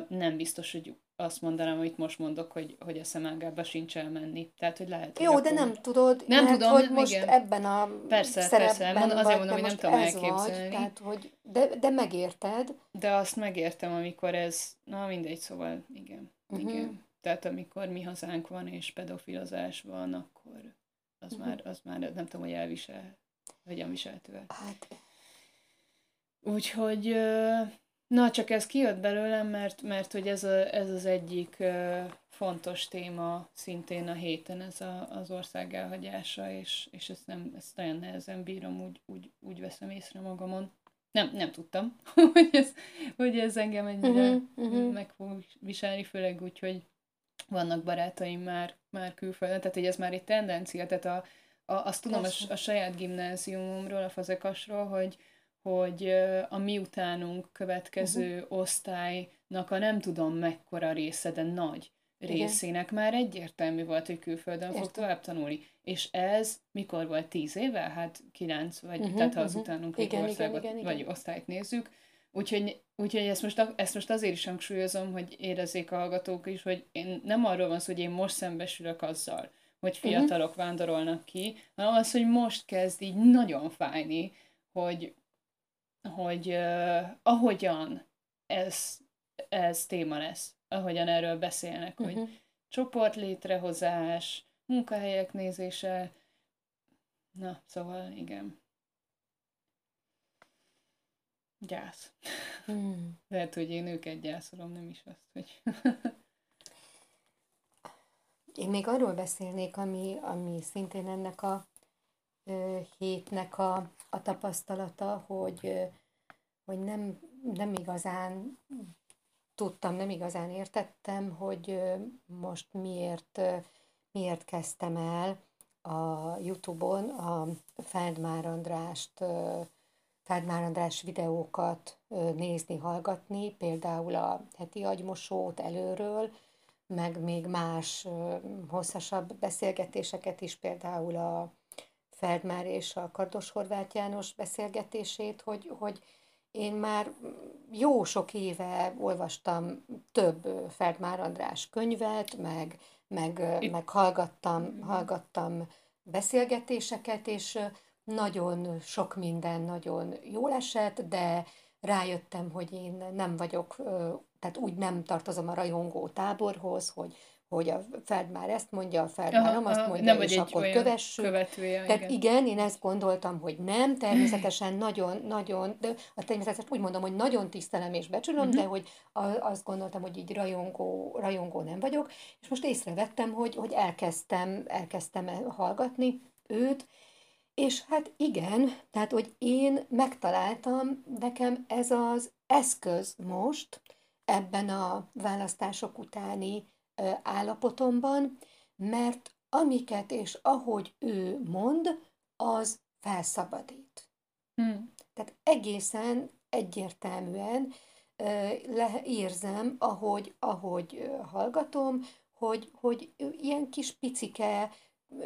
nem biztos, hogy azt mondanám, amit most mondok, hogy, hogy a szemágába sincs elmenni. Tehát, hogy lehet, jó, hogy de akkor... nem tudod, nem mert tudom, hogy most igen. ebben a persze, persze. Mond, azért vagy, mondom, hogy nem tudom elképzelni. Vagy, tehát, hogy de, de megérted. De azt megértem, amikor ez... Na, mindegy, szóval igen. Uh-huh. Igen. Tehát amikor Mi Hazánk van és pedofilozás van, akkor az, uh-huh. már, az már nem tudom, hogy elvisel, vagy elviselhető. Hát. Úgyhogy... Na, csak ez kijött belőlem, mert, mert hogy ez, a, ez az egyik uh, fontos téma szintén a héten, ez a, az ország elhagyása, és, és ezt, nem, ezt nagyon nehezen bírom, úgy, úgy, úgy veszem észre magamon. Nem, nem tudtam, hogy, ez, hogy ez engem ennyire uh-huh, uh-huh. meg fog viselni, főleg úgy, hogy vannak barátaim már, már külföldön, tehát hogy ez már egy tendencia, tehát a, a, azt tudom a, a saját gimnáziumomról, a Fazekasról, hogy hogy a mi utánunk következő uh-huh. osztálynak a nem tudom mekkora része, de nagy igen. részének már egyértelmű volt, hogy külföldön értem. Fog tovább tanulni. És ez mikor volt? Tíz éve? Hát kilenc, vagy uh-huh, tehát ha az uh-huh. utánunk igen, országot, igen, igen, igen. vagy osztályt nézzük. Úgyhogy, úgyhogy ezt, most, ezt most azért is hangsúlyozom, hogy érezzék a hallgatók is, hogy én, nem arról van szó, hogy én most szembesülök azzal, hogy fiatalok uh-huh. vándorolnak ki, hanem az, hogy most kezd így nagyon fájni, hogy hogy uh, ahogyan ez, ez téma lesz, ahogyan erről beszélnek, uh-huh. hogy csoportlétrehozás, munkahelyek nézése, na, szóval igen. Gyász. Hmm. Lehet, hogy én őket gyászolom, nem is azt, hogy... Én még arról beszélnék, ami, ami szintén ennek a ö, hétnek a, a tapasztalata, hogy, ö, hogy nem, nem igazán tudtam, nem igazán értettem, hogy ö, most miért, ö, miért kezdtem el a YouTube-on a Feldmár Andrást ö, Feldmár András videókat nézni, hallgatni, például a heti agymosót előről, meg még más hosszasabb beszélgetéseket is, például a Feldmár és a Kardos Horváth János beszélgetését, hogy, hogy én már jó sok éve olvastam több Feldmár András könyvet, meg, meg, meg hallgattam, hallgattam beszélgetéseket, és nagyon sok minden nagyon jól esett, de rájöttem, hogy én nem vagyok, tehát úgy nem tartozom a rajongó táborhoz, hogy, hogy a Feldmár ezt mondja, a Feldmár nem azt mondja, nem, és akkor kövessük. Követője, tehát igen. igen, én ezt gondoltam, hogy nem, természetesen nagyon, nagyon, de természetesen úgy mondom, hogy nagyon tisztelem és becsülöm, uh-huh. de hogy azt gondoltam, hogy így rajongó, rajongó nem vagyok, és most észrevettem, hogy, hogy elkezdtem, elkezdtem hallgatni őt. És hát igen, tehát, hogy én megtaláltam, nekem ez az eszköz most ebben a választások utáni állapotomban, mert amiket és ahogy ő mond, az felszabadít. Hmm. Tehát egészen egyértelműen érzem, ahogy, ahogy hallgatom, hogy, hogy ilyen kis picike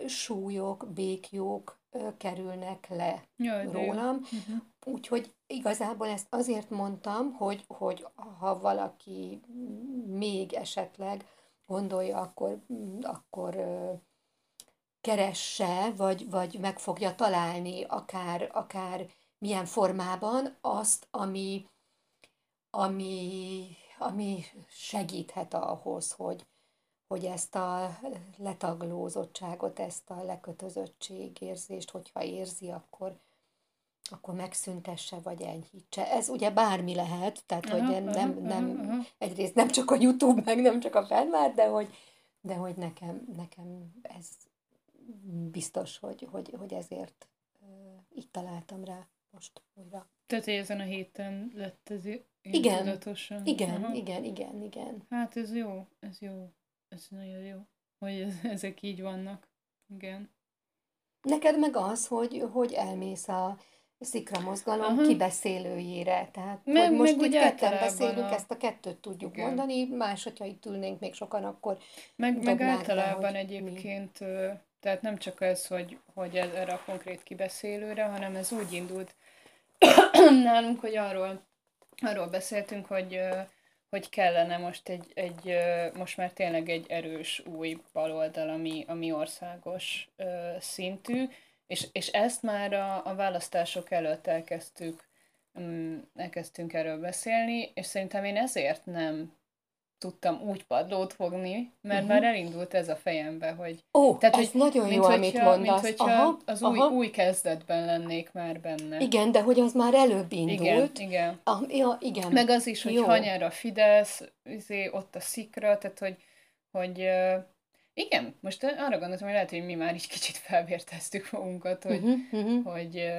súlyok, béklyók kerülnek le Jaj, rólam. Uh-huh. Úgyhogy igazából ezt azért mondtam, hogy, hogy ha valaki még esetleg gondolja, akkor, akkor keresse, vagy, vagy meg fogja találni akár, akár milyen formában azt, ami, ami, ami segíthet ahhoz, hogy hogy ezt a letaglózottságot, ezt a lekötözöttségérzést, hogyha érzi, akkor, akkor megszüntesse, vagy enyhítse. Ez ugye bármi lehet, tehát aha, hogy nem, aha, nem aha, aha. egyrészt nem csak a YouTube, meg nem csak a Feldmár, de hogy, de hogy nekem, nekem ez biztos, hogy, hogy, hogy ezért így találtam rá most újra. Tehát, hogy ezen a héten lett ez igen, igen, aha. igen, igen, igen. Hát ez jó, ez jó. Ez nagyon jó, hogy ezek így vannak. Igen. Neked meg az, hogy, hogy elmész a Szikra mozgalom aha. kibeszélőjére. Tehát meg, hogy most itt ketten beszélünk, a... ezt a kettőt tudjuk igen. mondani, más, hogyha itt ülnénk még sokan, akkor meg, meg általában le, egyébként, mi? Tehát nem csak ez, hogy, hogy ez erre a konkrét kibeszélőre, hanem ez úgy indult nálunk, hogy arról, arról beszéltünk, hogy... hogy kellene most egy, egy, most már tényleg egy erős új baloldal, ami, ami országos ö, szintű, és, és ezt már a, a választások előtt elkezdtük, mm, elkezdtünk erről beszélni, és szerintem én ezért nem tudtam úgy padlót fogni, mert uh-huh. már elindult ez a fejembe, hogy... Ó, tehát, ez hogy, nagyon jó, hogyha, amit mondasz. Mint hogyha aha, az új, új kezdetben lennék már benne. Igen, de hogy az már előbb indult. Igen, igen. Ah, ja, igen. Meg az is, hogy jó. Hanyar a Fidesz, izé, ott a Szikra, tehát hogy, hogy igen, most arra gondoltam, hogy lehet, hogy mi már így kicsit felvérteztük magunkat, hogy, uh-huh, uh-huh. hogy,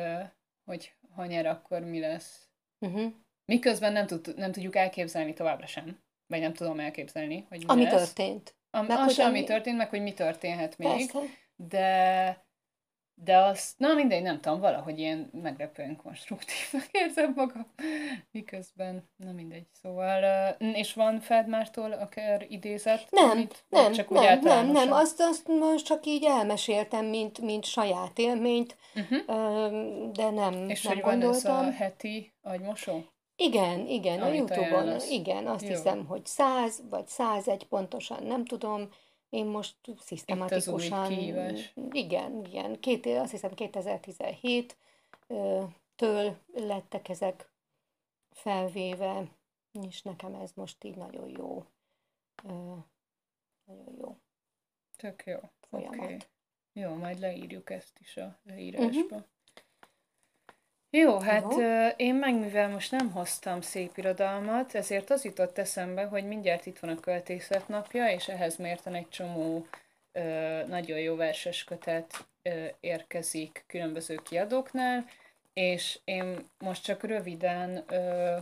hogy hanyar akkor mi lesz. Uh-huh. Miközben nem, tud, nem tudjuk elképzelni továbbra sem. Vagy nem tudom elképzelni, hogy mi ami lesz. Történt. Am, meg, az, ami... ami történt, meg hogy mi történhet még. Persze. De, de azt, na mindegy, nem tudom, valahogy ilyen megrepően konstruktívnak érzem magam. Miközben, na mindegy. Szóval, és van Feldmártól akár idézet? Nem, amit, nem, csak nem, nem, nem, azt, azt most csak így elmeséltem, mint, mint saját élményt, uh-huh. de nem, és nem gondoltam. És hogy van ez a heti agymosó? Igen, igen, amit a YouTube-on, ajánlasz. Igen, azt jó. hiszem, hogy száz, vagy százegy, pontosan nem tudom, én most szisztematikusan... Igen, igen, két, azt hiszem kétezer-tizenhét-től lettek ezek felvéve, és nekem ez most így nagyon jó. Nagyon jó. Tök jó. Folyamat. Okay. Jó, majd leírjuk ezt is a leírásba. Uh-huh. Jó, hát jó. Én meg, mivel most nem hoztam szép irodalmat, ezért az jutott eszembe, hogy mindjárt itt van a költészet napja, és ehhez mérten egy csomó ö, nagyon jó verses kötet ö, érkezik különböző kiadóknál, és én most csak röviden ö,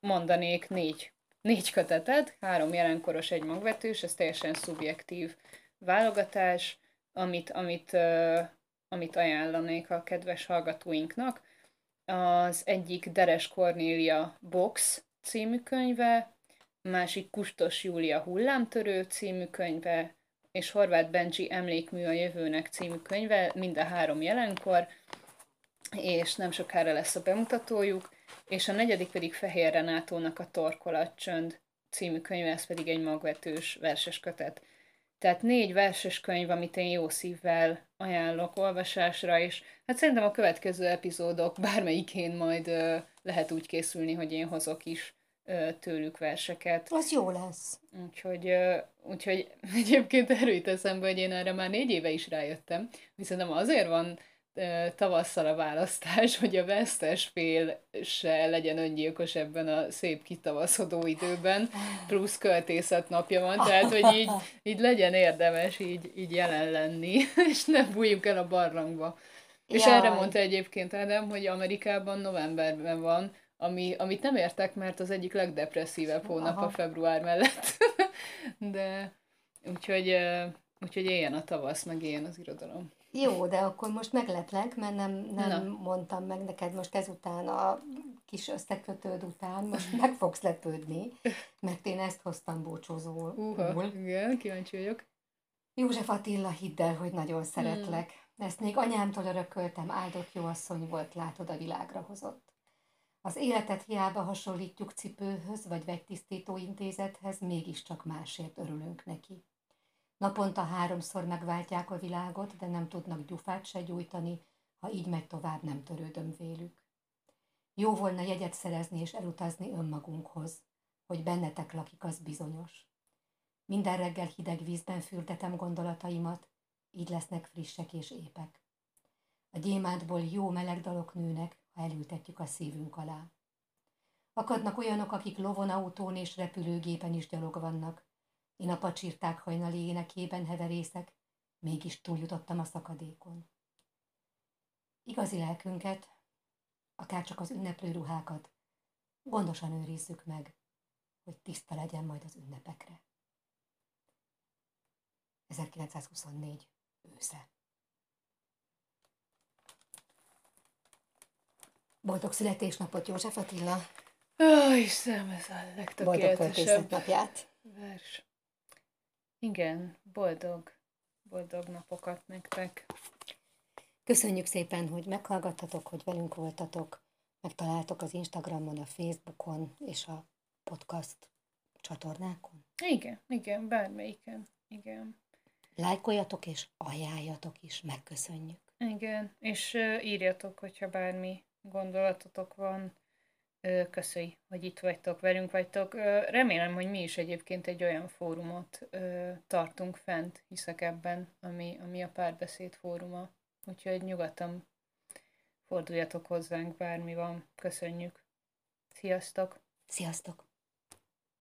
mondanék négy, négy kötetet, három jelenkoros, egy magvetős, ez teljesen szubjektív válogatás, amit, amit, ö, amit ajánlanék a kedves hallgatóinknak. Az egyik Deres Kornélia Box című könyve, a másik Kustos Júlia Hullámtörő című könyve, és Horváth Benzsi Emlékmű a jövőnek című könyve, mind a három jelenkor, és nem sokára lesz a bemutatójuk, és a negyedik pedig Fehér Renátónak a Torkolatcsönd című könyve, ez pedig egy magvetős verses kötet. Tehát négy verses könyv, amit én jó szívvel ajánlok olvasásra, és hát szerintem a következő epizódok bármelyikén majd ö, lehet úgy készülni, hogy én hozok is ö, tőlük verseket. Az jó lesz. Úgyhogy, ö, úgyhogy egyébként erőt eszembe, hogy én erre már négy éve is rájöttem, viszont nem azért van ö, tavasszal a választás, hogy a vesztes fél se legyen öngyilkos ebben a szép kitavaszodó időben, plusz költészet napja van, tehát hogy így, így legyen érdemes így, így jelen lenni, és ne bújjuk el a barlangba. Jaj. És erre mondta egyébként Ádám, hogy Amerikában novemberben van, ami, amit nem értek, mert az egyik legdepresszívebb hónap a február mellett. De úgyhogy, úgyhogy éljen a tavasz, meg éljen az irodalom. Jó, de akkor most megleplek, mert nem, nem mondtam meg neked most ezután, a kis összekötőd után, most meg fogsz lepődni, mert én ezt hoztam búcsúzóul. Uha, igen, kíváncsi vagyok. József Attila, hidd el, hogy nagyon szeretlek. Hmm. Ezt még anyámtól örököltem, áldott jó asszony volt, látod, a világra hozott. Az életet hiába hasonlítjuk cipőhöz, vagy vegytisztító intézethez, mégiscsak másért örülünk neki. Naponta háromszor megváltják a világot, de nem tudnak gyufát se gyújtani, ha így megy tovább, nem törődöm vélük. Jó volna jegyet szerezni és elutazni önmagunkhoz, hogy bennetek lakik, az bizonyos. Minden reggel hideg vízben fürdetem gondolataimat, így lesznek frissek és épek. A gyémántból jó meleg dalok nőnek, ha elültetjük a szívünk alá. Akadnak olyanok, akik lovon, autón és repülőgépen is gyalog vannak. Én a pacsirták hajnali énekében heverészek, mégis túljutottam a szakadékon. Igazi lelkünket, akárcsak az ünneplő ruhákat, gondosan őrizzük meg, hogy tiszta legyen majd az ünnepekre. ezerkilencszázhuszonnégy ősze. Boldog születésnapot, József Attila! Ó, Istenem, ez a legtökéletesebb. Boldog költészetnapját! Vers. Igen, boldog, boldog napokat nektek. Köszönjük szépen, hogy meghallgattatok, hogy velünk voltatok. Megtaláltok az Instagramon, a Facebookon és a podcast csatornákon. Igen, igen, bármelyiken, igen. Lájkoljatok és ajánljatok is, megköszönjük. Igen, és írjatok, hogyha bármi gondolatotok van. Köszi, hogy itt vagytok, velünk vagytok. Remélem, hogy mi is egyébként egy olyan fórumot tartunk fent, hiszek ebben, ami, ami a párbeszéd fóruma. Úgyhogy nyugodtan forduljatok hozzánk, bármi van. Köszönjük. Sziasztok! Sziasztok!